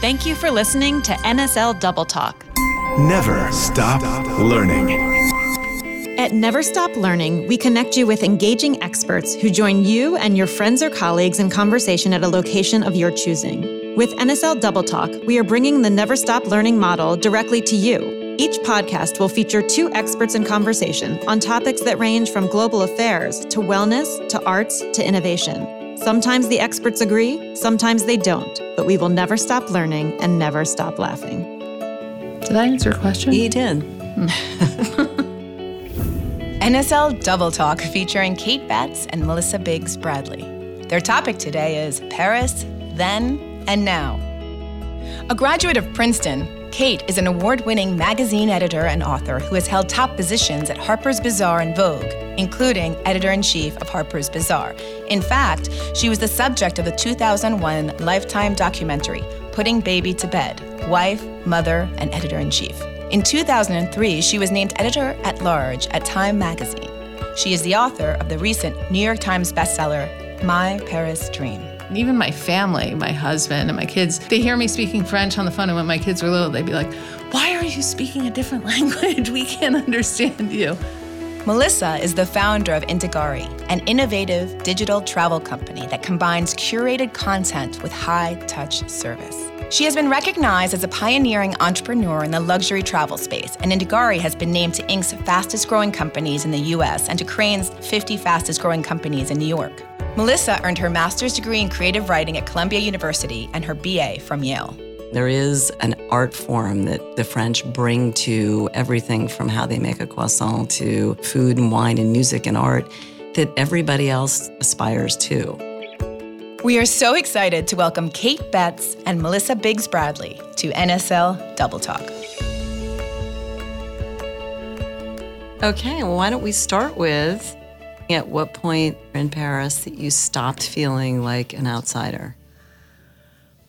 Thank you for listening to NSL Double Talk. Never stop learning. At Never Stop Learning, we connect you with engaging experts who join you and your friends or colleagues in conversation at a location of your choosing. With NSL Double Talk, we are bringing the Never Stop Learning model directly to you. Each podcast will feature two experts in conversation on topics that range from global affairs to wellness, to arts, to innovation. Sometimes the experts agree, sometimes they don't, but we will never stop learning and never stop laughing. Did I answer your question? You did. NSL Double Talk featuring Kate Betts and Melissa Biggs Bradley. Their topic today is Paris, Then and Now. A graduate of Princeton, Kate is an award-winning magazine editor and author who has held top positions at Harper's Bazaar and Vogue, including editor-in-chief of Harper's Bazaar. In fact, she was the subject of the 2001 Lifetime documentary, Putting Baby to Bed, Wife, Mother, and Editor-in-Chief. In 2003, she was named editor-at-large at Time magazine. She is the author of the recent New York Times bestseller, My Paris Dream. Even my family, my husband and my kids, they hear me speaking French on the phone, and when my kids were little, they'd be like, why are you speaking a different language? We can't understand you. Melissa is the founder of Indigari, an innovative digital travel company that combines curated content with high-touch service. She has been recognized as a pioneering entrepreneur in the luxury travel space, and Indigari has been named to Inc.'s fastest-growing companies in the U.S. and to Crain's 50 fastest-growing companies in New York. Melissa earned her master's degree in creative writing at Columbia University and her BA from Yale. There is an art form that the French bring to everything from how they make a croissant to food and wine and music and art that everybody else aspires to. We are so excited to welcome Kate Betts and Melissa Biggs Bradley to NSL Double Talk. Okay, well, why don't we start with at what point in Paris that you stopped feeling like an outsider?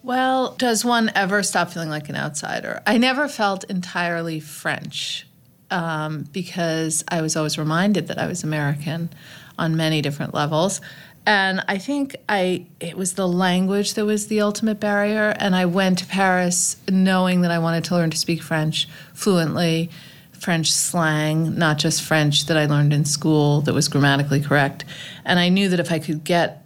Well, does one ever stop feeling like an outsider? I never felt entirely French because I was always reminded that I was American on many different levels. And I think it was the language that was the ultimate barrier. And I went to Paris knowing that I wanted to learn to speak French fluently, French slang, not just French that I learned in school that was grammatically correct. And I knew that if I could get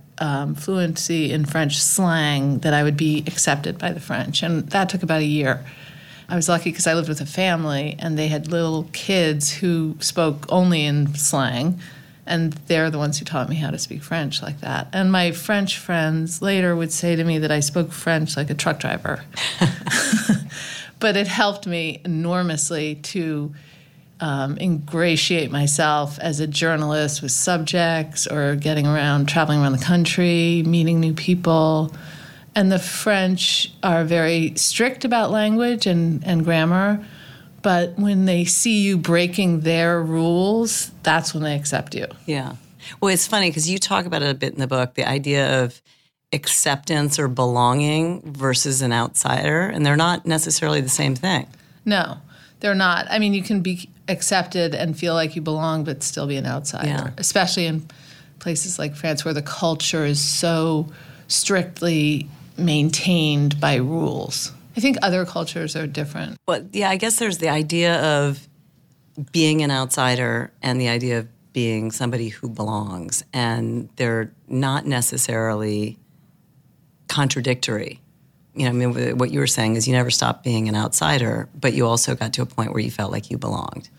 fluency in French slang, that I would be accepted by the French. And that took about a year. I was lucky because I lived with a family, and they had little kids who spoke only in slang, and they're the ones who taught me how to speak French like that. And my French friends later would say to me that I spoke French like a truck driver. But it helped me enormously to ingratiate myself as a journalist with subjects or getting around, traveling around the country, meeting new people. And the French are very strict about language and grammar, but when they see you breaking their rules, that's when they accept you. Yeah. Well, it's funny because you talk about it a bit in the book, the idea of acceptance or belonging versus an outsider, and they're not necessarily the same thing. No, they're not. I mean, you can be accepted and feel like you belong but still be an outsider, especially in places like France where the culture is so strictly maintained by rules. I think other cultures are different. Well, yeah, I guess there's the idea of being an outsider and the idea of being somebody who belongs, and they're not necessarily contradictory. You know, I mean, what you were saying is you never stopped being an outsider, but you also got to a point where you felt like you belonged.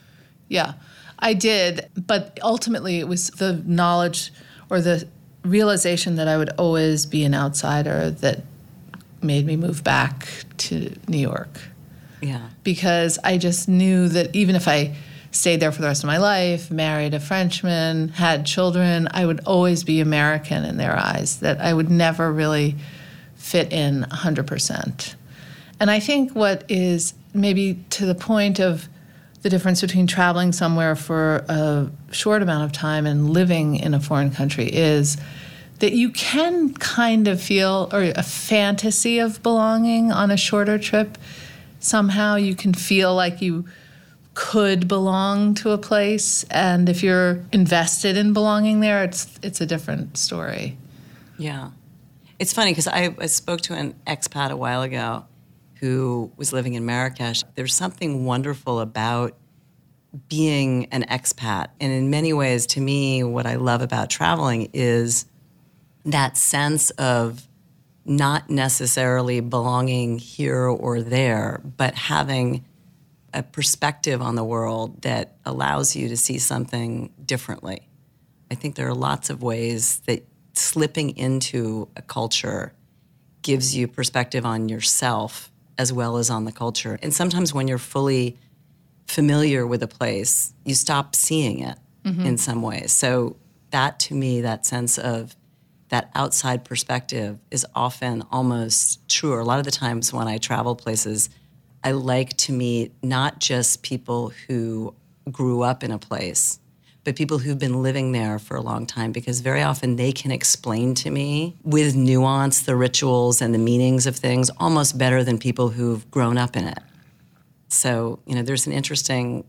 Yeah, I did. But ultimately, it was the knowledge or the realization that I would always be an outsider that made me move back to New York. Yeah. Because I just knew that even if I stayed there for the rest of my life, married a Frenchman, had children, I would always be American in their eyes, that I would never really fit in 100%. And I think what is maybe to the point of the difference between traveling somewhere for a short amount of time and living in a foreign country is that you can kind of feel or a fantasy of belonging on a shorter trip. Somehow you can feel like you could belong to a place, and if you're invested in belonging there, it's a different story. Yeah. It's funny because I spoke to an expat a while ago who was living in Marrakesh. There's something wonderful about being an expat. And in many ways, to me, what I love about traveling is that sense of not necessarily belonging here or there, but having a perspective on the world that allows you to see something differently. I think there are lots of ways that slipping into a culture gives you perspective on yourself as well as on the culture. And sometimes when you're fully familiar with a place, you stop seeing it in some ways. So that, to me, that sense of that outside perspective is often almost truer. A lot of the times when I travel places, I like to meet not just people who grew up in a place, but people who've been living there for a long time, because very often they can explain to me with nuance the rituals and the meanings of things almost better than people who've grown up in it. So, you know, there's an interesting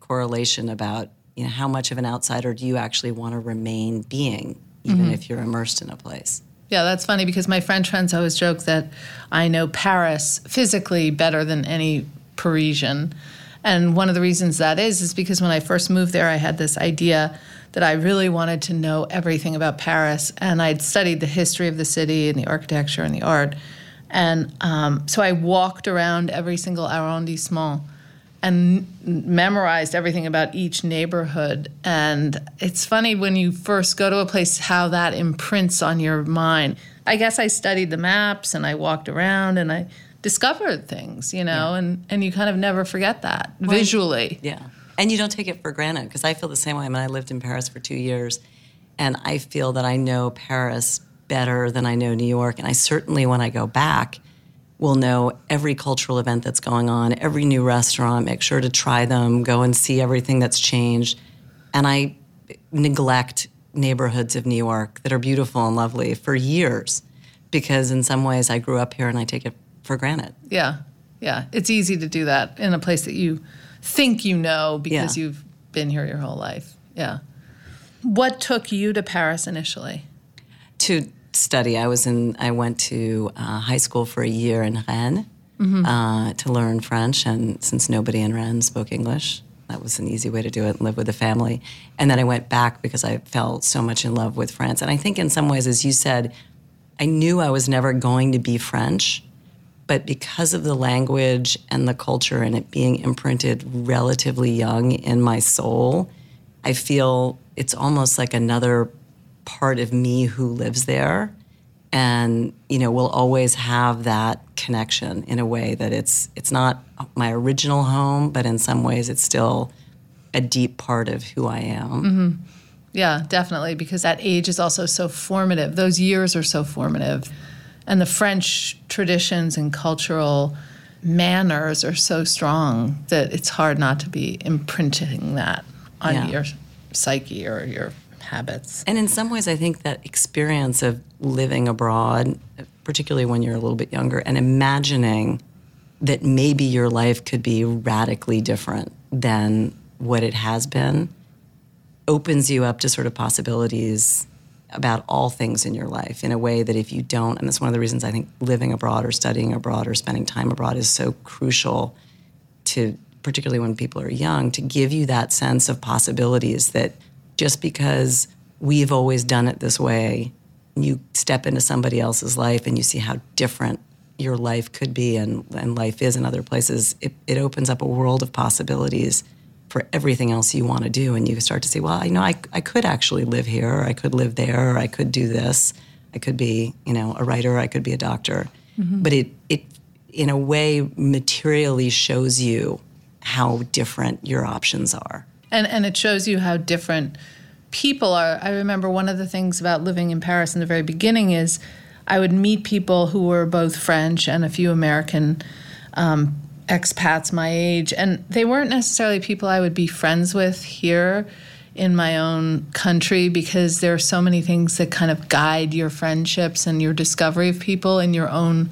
correlation about, you know, how much of an outsider do you actually want to remain being, even if you're immersed in a place. Yeah, that's funny because my French friends always joke that I know Paris physically better than any Parisian. And one of the reasons that is because when I first moved there, I had this idea that I really wanted to know everything about Paris. And I'd studied the history of the city and the architecture and the art. And so I walked around every single arrondissement and memorized everything about each neighborhood. And it's funny when you first go to a place how that imprints on your mind. I guess I studied the maps and I walked around and I discovered things, you know, and you kind of never forget that visually. Yeah. And you don't take it for granted, because I feel the same way. I mean, I lived in Paris for 2 years and I feel that I know Paris better than I know New York. And I certainly, when I go back, will know every cultural event that's going on, every new restaurant, make sure to try them, go and see everything that's changed. And I neglect neighborhoods of New York that are beautiful and lovely for years, because in some ways I grew up here and I take it for granted. Yeah, yeah. It's easy to do that in a place that you think you know because you've been here your whole life. Yeah. What took you to Paris initially? To study. I went to high school for a year in Rennes to learn French, and since nobody in Rennes spoke English, that was an easy way to do it and live with a family. And then I went back because I fell so much in love with France. And I think in some ways, as you said, I knew I was never going to be French, but because of the language and the culture and it being imprinted relatively young in my soul, I feel it's almost like another part of me who lives there, and, you know, will always have that connection in a way that it's not my original home, but in some ways it's still a deep part of who I am. Mm-hmm. Yeah, definitely, because that age is also so formative. Those years are so formative, and the French traditions and cultural manners are so strong that it's hard not to be imprinting that on your psyche or your habits. And in some ways, I think that experience of living abroad, particularly when you're a little bit younger, and imagining that maybe your life could be radically different than what it has been, opens you up to sort of possibilities about all things in your life in a way that if you don't, and that's one of the reasons I think living abroad or studying abroad or spending time abroad is so crucial to, particularly when people are young, to give you that sense of possibilities that just because we've always done it this way, you step into somebody else's life and you see how different your life could be and life is in other places. It opens up a world of possibilities for everything else you want to do. And you start to see, well, you know, I could actually live here, or I could live there, or I could do this. I could be, you know, a writer, I could be a doctor. Mm-hmm. But it in a way materially shows you how different your options are. And it shows you how different people are. I remember one of the things about living in Paris in the very beginning is I would meet people who were both French and a few American expats my age. And they weren't necessarily people I would be friends with here in my own country, because there are so many things that kind of guide your friendships and your discovery of people in your own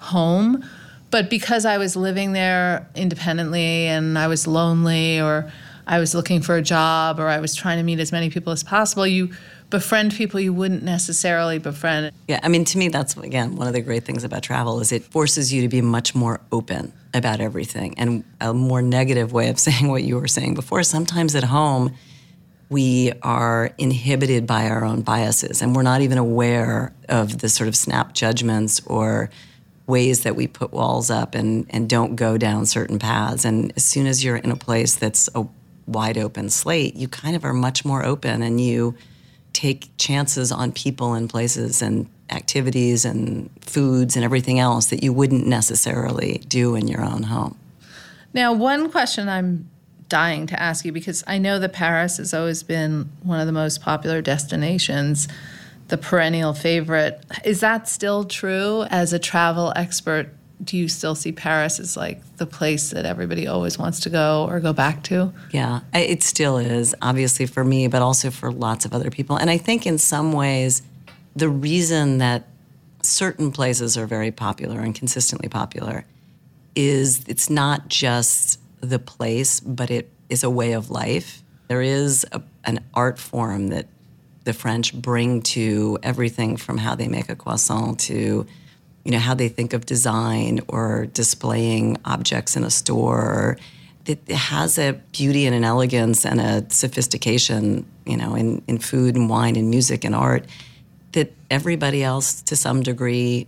home. But because I was living there independently and I was lonely, or I was looking for a job, or I was trying to meet as many people as possible, you befriend people you wouldn't necessarily befriend. Yeah, I mean, to me, that's, again, one of the great things about travel is it forces you to be much more open about everything. And a more negative way of saying what you were saying before, sometimes at home, we are inhibited by our own biases, and we're not even aware of the sort of snap judgments or ways that we put walls up and don't go down certain paths. And as soon as you're in a place that's a wide open slate, you kind of are much more open, and you take chances on people and places and activities and foods and everything else that you wouldn't necessarily do in your own home. Now, one question I'm dying to ask you, because I know that Paris has always been one of the most popular destinations, the perennial favorite. Is that still true? As a travel expert, do you still see Paris as like the place that everybody always wants to go or go back to? Yeah, it still is, obviously for me, but also for lots of other people. And I think in some ways, the reason that certain places are very popular and consistently popular is it's not just the place, but it is a way of life. There is an art form that the French bring to everything, from how they make a croissant to, you know, how they think of design or displaying objects in a store. It has a beauty and an elegance and a sophistication, you know, in food and wine and music and art that everybody else to some degree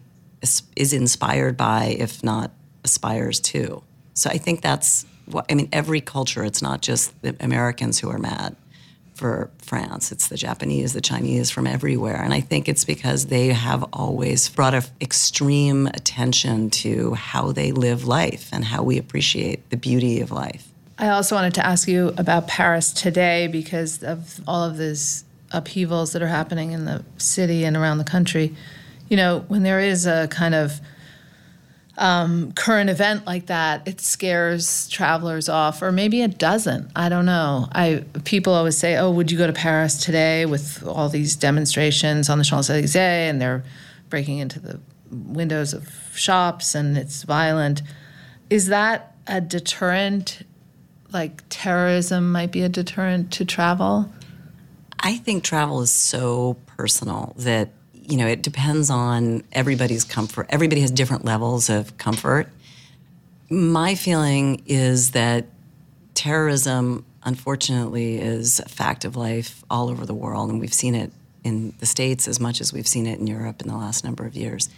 is inspired by, if not aspires to. So I think that's, I mean, every culture, it's not just the Americans who are mad for France. It's the Japanese, the Chinese, from everywhere. And I think it's because they have always brought an extreme attention to how they live life and how we appreciate the beauty of life. I also wanted to ask you about Paris today, because of all of these upheavals that are happening in the city and around the country. You know, when there is a kind of current event like that, it scares travelers off, or maybe it doesn't. I don't know. People always say, oh, would you go to Paris today with all these demonstrations on the Champs-Élysées, and they're breaking into the windows of shops and it's violent. Is that a deterrent, like terrorism might be a deterrent to travel? I think travel is so personal that, you know, it depends on everybody's comfort. Everybody has different levels of comfort. My feeling is that terrorism, unfortunately, is a fact of life all over the world, and we've seen it in the States as much as we've seen it in Europe in the last number of years.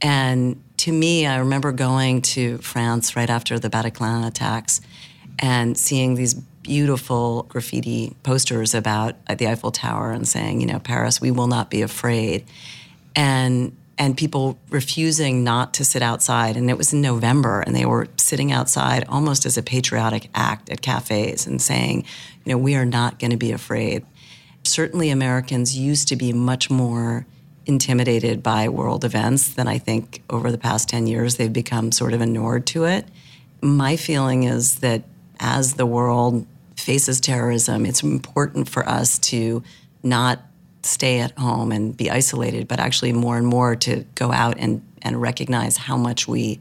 And to me, I remember going to France right after the Bataclan attacks and seeing these beautiful graffiti posters about the Eiffel Tower and saying, you know, Paris, we will not be afraid. And people refusing not to sit outside. And it was in November, and they were sitting outside almost as a patriotic act at cafes and saying, you know, we are not going to be afraid. Certainly Americans used to be much more intimidated by world events than I think over the past 10 years they've become sort of inured to it. My feeling is that as the world faces terrorism, it's important for us to not stay at home and be isolated, but actually more and more to go out and recognize how much we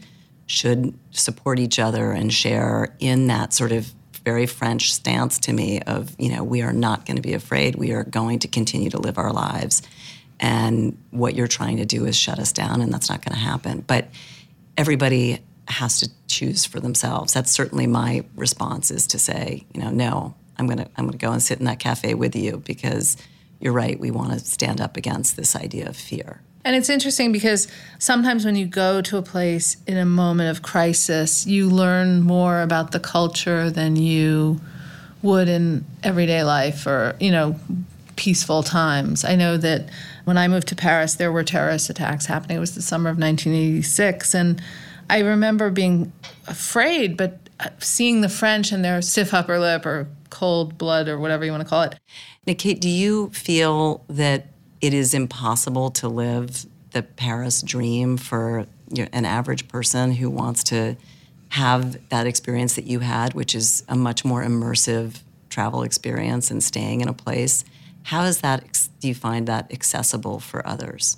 should support each other and share in that sort of very French stance to me of, you know, we are not going to be afraid. We are going to continue to live our lives. And what you're trying to do is shut us down, and that's not going to happen. But everybody has to choose for themselves. That's certainly my response, is to say, you know, no, I'm gonna go and sit in that cafe with you, because you're right, we want to stand up against this idea of fear. And it's interesting, because sometimes when you go to a place in a moment of crisis, you learn more about the culture than you would in everyday life or, you know, peaceful times. I know that when I moved to Paris, there were terrorist attacks happening. It was the summer of 1986, and I remember being afraid, but seeing the French and their stiff upper lip or cold blood or whatever you want to call it. Now, Kate, do you feel that it is impossible to live the Paris dream for an average person who wants to have that experience that you had, which is a much more immersive travel experience and staying in a place? How is that, do you find that accessible for others?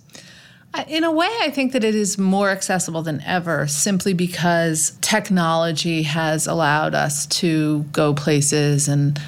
In a way, I think that it is more accessible than ever, simply because technology has allowed us to go places and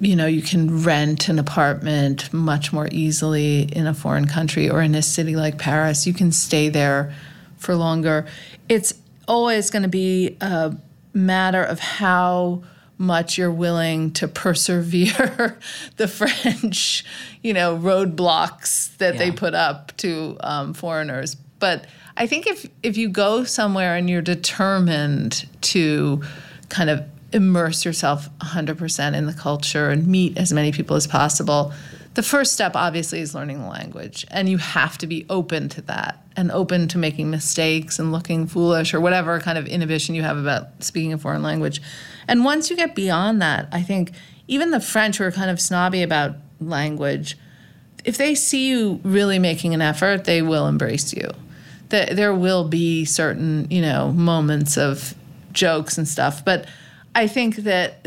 you know, you can rent an apartment much more easily in a foreign country, or in a city like Paris. You can stay there for longer. It's always going to be a matter of how much you're willing to persevere the French, you know, roadblocks that they put up to foreigners. But I think if you go somewhere and you're determined to kind of immerse yourself 100% in the culture and meet as many people as possible, the first step obviously is learning the language. And you have to be open to that and open to making mistakes and looking foolish or whatever kind of inhibition you have about speaking a foreign language. And once you get beyond that, I think even the French, who are kind of snobby about language, if they see you really making an effort, they will embrace you. There will be certain, you know, moments of jokes and stuff. But I think that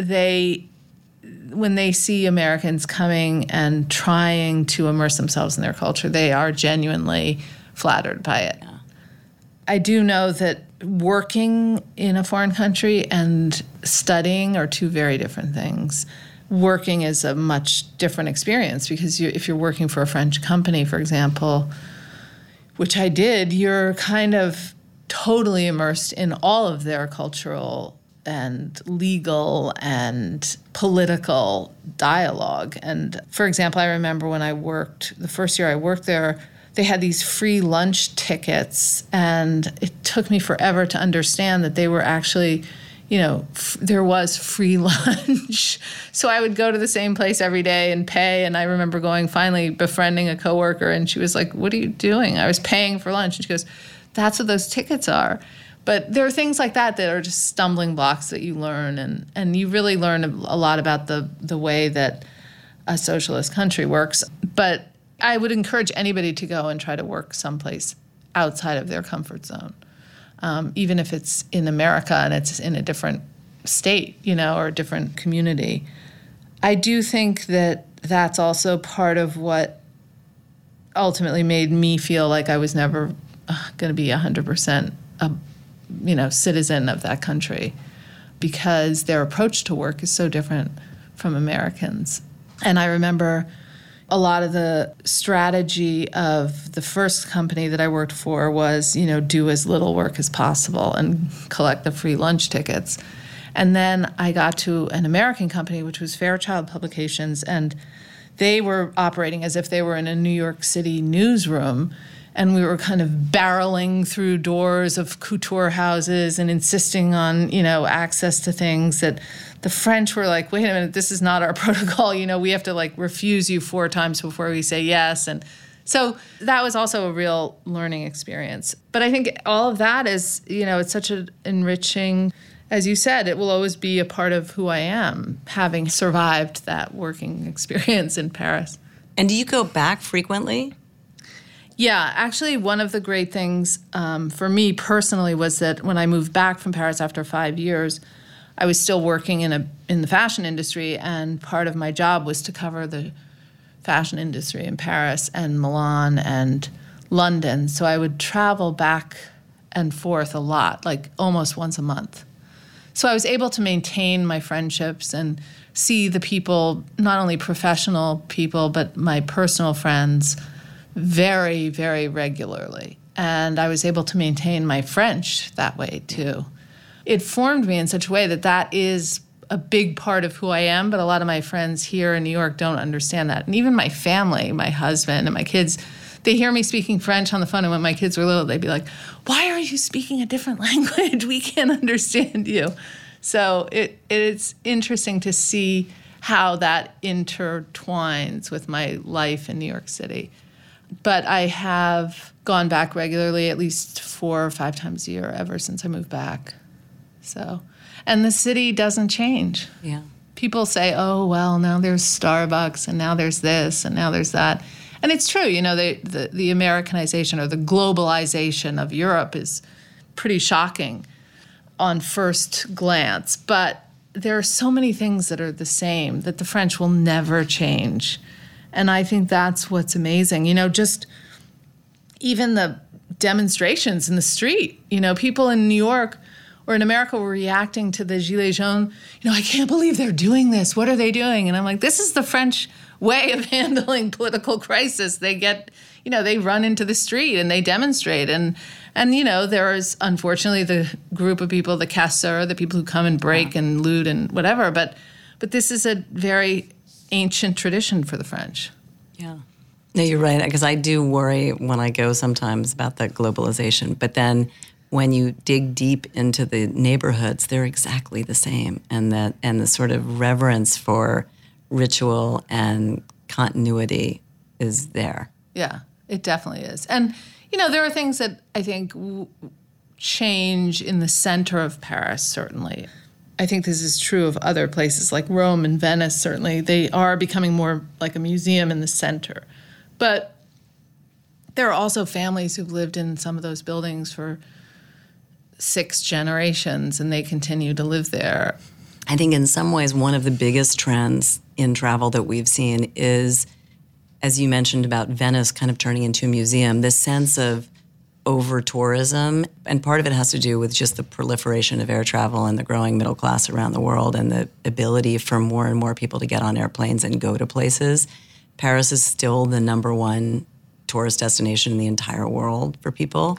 when they see Americans coming and trying to immerse themselves in their culture, they are genuinely flattered by it. Yeah. I do know that working in a foreign country and studying are two very different things. Working is a much different experience because if you're working for a French company, for example, which I did, you're kind of totally immersed in all of their cultural and legal and political dialogue. And, for example, I remember when I worked, the first year I worked there, they had these free lunch tickets, and it took me forever to understand that they were actually, you know, there was free lunch. So I would go to the same place every day and pay. And I remember finally befriending a coworker, and she was like, "What are you doing?" I was paying for lunch. And she goes, "That's what those tickets are." But there are things like that that are just stumbling blocks that you learn. And you really learn a lot about the way that a socialist country works. But I would encourage anybody to go and try to work someplace outside of their comfort zone. Even if it's in America and it's in a different state, you know, or a different community. I do think that that's also part of what ultimately made me feel like I was never going to be 100% a, you know, citizen of that country, because their approach to work is so different from Americans. And I remember a lot of the strategy of the first company that I worked for was, you know, do as little work as possible and collect the free lunch tickets. And then I got to an American company, which was Fairchild Publications, and they were operating as if they were in a New York City newsroom, and we were kind of barreling through doors of couture houses and insisting on, you know, access to things that the French were like, "Wait a minute, this is not our protocol. You know, we have to like refuse you 4 times before we say yes." And so that was also a real learning experience. But I think all of that is, you know, it's such an enriching, as you said, it will always be a part of who I am, having survived that working experience in Paris. And do you go back frequently? Yeah, actually one of the great things for me personally was that when I moved back from Paris after 5 years, I was still working in the fashion industry, and part of my job was to cover the fashion industry in Paris and Milan and London. So I would travel back and forth a lot, like almost once a month. So I was able to maintain my friendships and see the people, not only professional people, but my personal friends, very, very regularly. And I was able to maintain my French that way, too. It formed me in such a way that is a big part of who I am, but a lot of my friends here in New York don't understand that. And even my family, my husband and my kids, they hear me speaking French on the phone, and when my kids were little, they'd be like, "Why are you speaking a different language? We can't understand you." So it's interesting to see how that intertwines with my life in New York City. But I have gone back regularly, at least 4 or 5 times a year ever since I moved back. So, and the city doesn't change. Yeah. People say, "Oh, well, now there's Starbucks, and now there's this, and now there's that." And it's true, you know, the Americanization or the globalization of Europe is pretty shocking on first glance. But there are so many things that are the same that the French will never change. And I think that's what's amazing. You know, just even the demonstrations in the street, you know, people in New York Or in America, we're reacting to the Gilets Jaunes. You know, I can't believe they're doing this. What are they doing? And I'm like, this is the French way of handling political crisis. They get, you know, they run into the street and they demonstrate. And you know, there is, unfortunately, the group of people, the casseurs, the people who come and break and loot and whatever. But this is a very ancient tradition for the French. Yeah. No, you're right, because I do worry when I go sometimes about that globalization. But then when you dig deep into the neighborhoods, they're exactly the same. And the sort of reverence for ritual and continuity is there. Yeah, it definitely is. And, you know, there are things that I think change in the center of Paris, certainly. I think this is true of other places like Rome and Venice, certainly. They are becoming more like a museum in the center. But there are also families who've lived in some of those buildings for 6 generations, and they continue to live there. I think in some ways one of the biggest trends in travel that we've seen is, as you mentioned about Venice kind of turning into a museum, this sense of over-tourism, and part of it has to do with just the proliferation of air travel and the growing middle class around the world and the ability for more and more people to get on airplanes and go to places. Paris is still the #1 tourist destination in the entire world for people.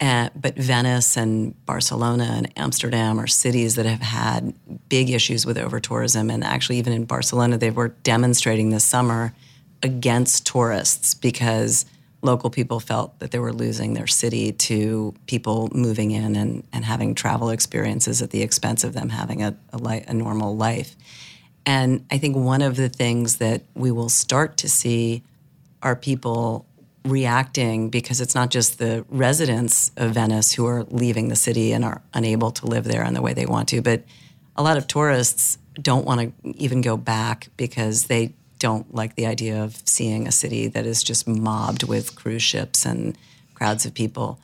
But Venice and Barcelona and Amsterdam are cities that have had big issues with over-tourism. And actually, even in Barcelona, they were demonstrating this summer against tourists because local people felt that they were losing their city to people moving in and having travel experiences at the expense of them having a normal life. And I think one of the things that we will start to see are people reacting, because it's not just the residents of Venice who are leaving the city and are unable to live there in the way they want to, but a lot of tourists don't want to even go back because they don't like the idea of seeing a city that is just mobbed with cruise ships and crowds of people.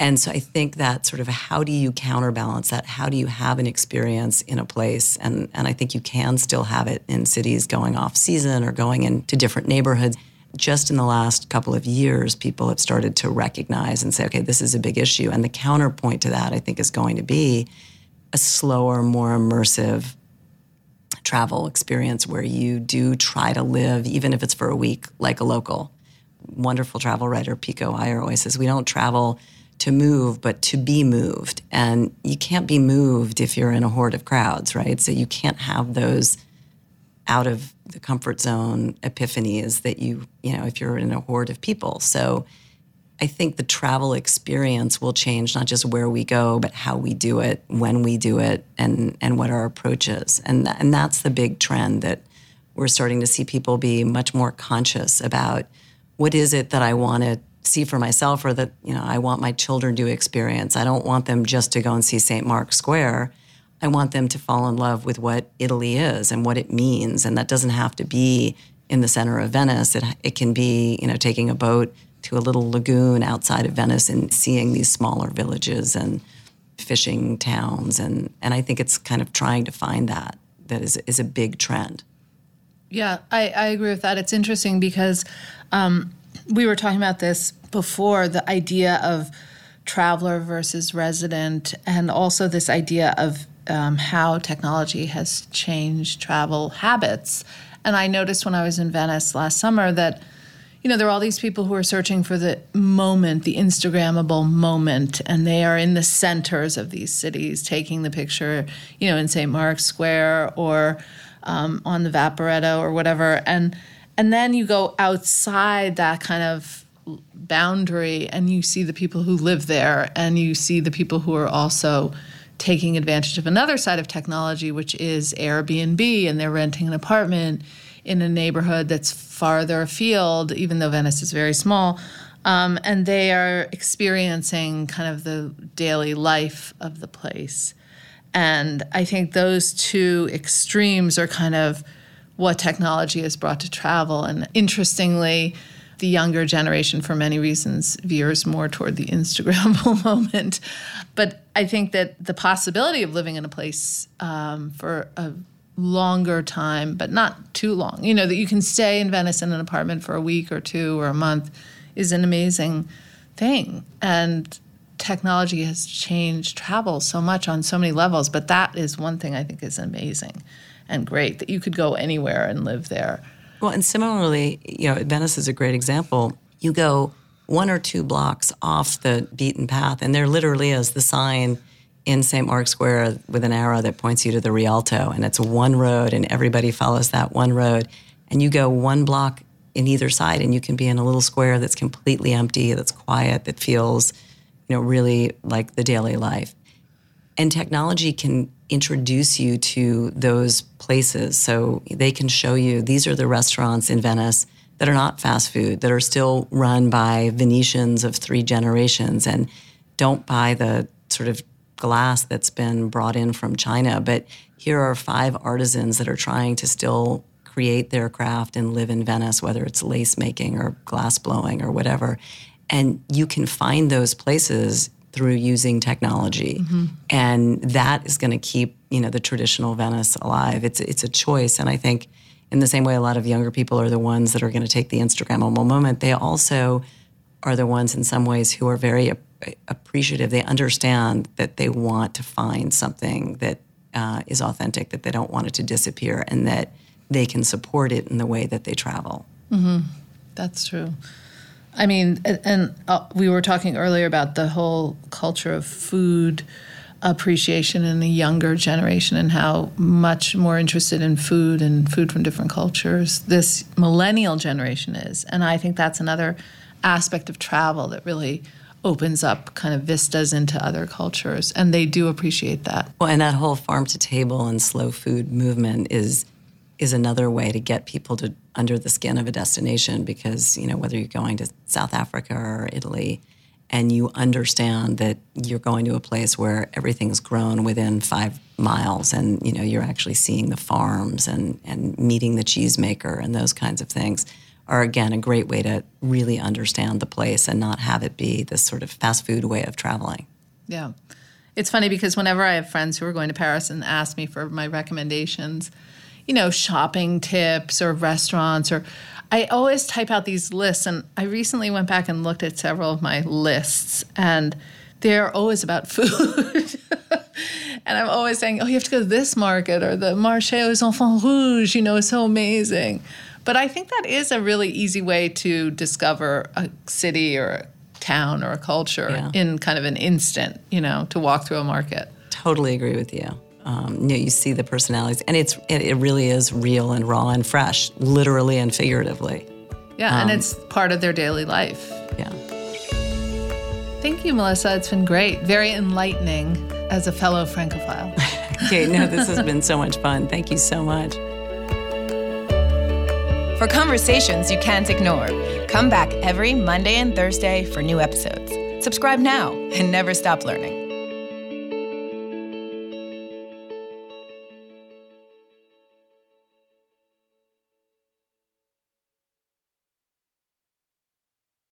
And so I think that sort of, how do you counterbalance that? How do you have an experience in a place? And I think you can still have it in cities going off season or going into different neighborhoods. Just in the last couple of years, people have started to recognize and say, okay, this is a big issue. And the counterpoint to that, I think, is going to be a slower, more immersive travel experience where you do try to live, even if it's for a week, like a local. Wonderful travel writer Pico Iyer always says, we don't travel to move, but to be moved. And you can't be moved if you're in a horde of crowds, right? So you can't have those out of the comfort zone epiphanies that you know, if you're in a horde of people. So I think the travel experience will change, not just where we go, but how we do it, when we do it, and what our approach is. And that's the big trend that we're starting to see people be much more conscious about. What is it that I want to see for myself, or that, you know, I want my children to experience? I don't want them just to go and see St. Mark's Square. I want them to fall in love with what Italy is and what it means. And that doesn't have to be in the center of Venice. It can be, you know, taking a boat to a little lagoon outside of Venice and seeing these smaller villages and fishing towns. And I think it's kind of trying to find that is a big trend. Yeah, I agree with that. It's interesting because we were talking about this before, the idea of traveler versus resident, and also this idea of how technology has changed travel habits. And I noticed when I was in Venice last summer that, you know, there are all these people who are searching for the moment, the Instagrammable moment, and they are in the centers of these cities taking the picture, you know, in St. Mark's Square or on the Vaporetto or whatever. And then you go outside that kind of boundary and you see the people who live there, and you see the people who are also taking advantage of another side of technology, which is Airbnb, and they're renting an apartment in a neighborhood that's farther afield, even though Venice is very small, and they are experiencing kind of the daily life of the place. And I think those two extremes are kind of what technology has brought to travel. And interestingly, the younger generation, for many reasons, veers more toward the Instagrammable moment. But I think that the possibility of living in a place for a longer time, but not too long, you know, that you can stay in Venice in an apartment for a week or two or a month, is an amazing thing. And technology has changed travel so much on so many levels, but that is one thing I think is amazing and great, that you could go anywhere and live there. Well, and similarly, you know, Venice is a great example. You go one or two blocks off the beaten path, and there literally is the sign in St. Mark's Square with an arrow that points you to the Rialto, and it's one road, and everybody follows that one road. And you go one block in either side, and you can be in a little square that's completely empty, that's quiet, that feels, you know, really like the daily life. And technology can introduce you to those places. So they can show you, these are the restaurants in Venice that are not fast food, that are still run by Venetians of three generations, and don't buy the sort of glass that's been brought in from China. But here are five artisans that are trying to still create their craft and live in Venice, whether it's lace making or glass blowing or whatever. And you can find those places through using technology. Mm-hmm. And that is going to keep, you know, the traditional Venice alive. It's a choice. And I think in the same way a lot of younger people are the ones that are going to take the Instagrammable moment, they also are the ones in some ways who are very appreciative. They understand that they want to find something that is authentic, that they don't want it to disappear, and that they can support it in the way that they travel. Mm-hmm. That's true. I mean, and we were talking earlier about the whole culture of food appreciation in the younger generation and how much more interested in food and food from different cultures this millennial generation is. And I think that's another aspect of travel that really opens up kind of vistas into other cultures. And they do appreciate that. Well, and that whole farm to table and slow food movement is another way to get people to under the skin of a destination, because, you know, whether you're going to South Africa or Italy and you understand that you're going to a place where everything's grown within 5 miles and, you know, you're actually seeing the farms and meeting the cheesemaker and those kinds of things are, again, a great way to really understand the place and not have it be this sort of fast food way of traveling. Yeah. It's funny because whenever I have friends who are going to Paris and ask me for my recommendations, you know, shopping tips or restaurants, or I always type out these lists. And I recently went back and looked at several of my lists, and they're always about food. And I'm always saying, oh, you have to go to this market, or the Marché aux Enfants Rouges, you know, is so amazing. But I think that is a really easy way to discover a city or a town or a culture in kind of an instant, you know, to walk through a market. Totally agree with you. You know, you see the personalities, and it really is real and raw and fresh, literally and figuratively. Yeah, and it's part of their daily life. Yeah. Thank you, Melissa. It's been great. Very enlightening as a fellow Francophile. Okay, no, this has been so much fun. Thank you so much. For conversations you can't ignore, come back every Monday and Thursday for new episodes. Subscribe now and never stop learning.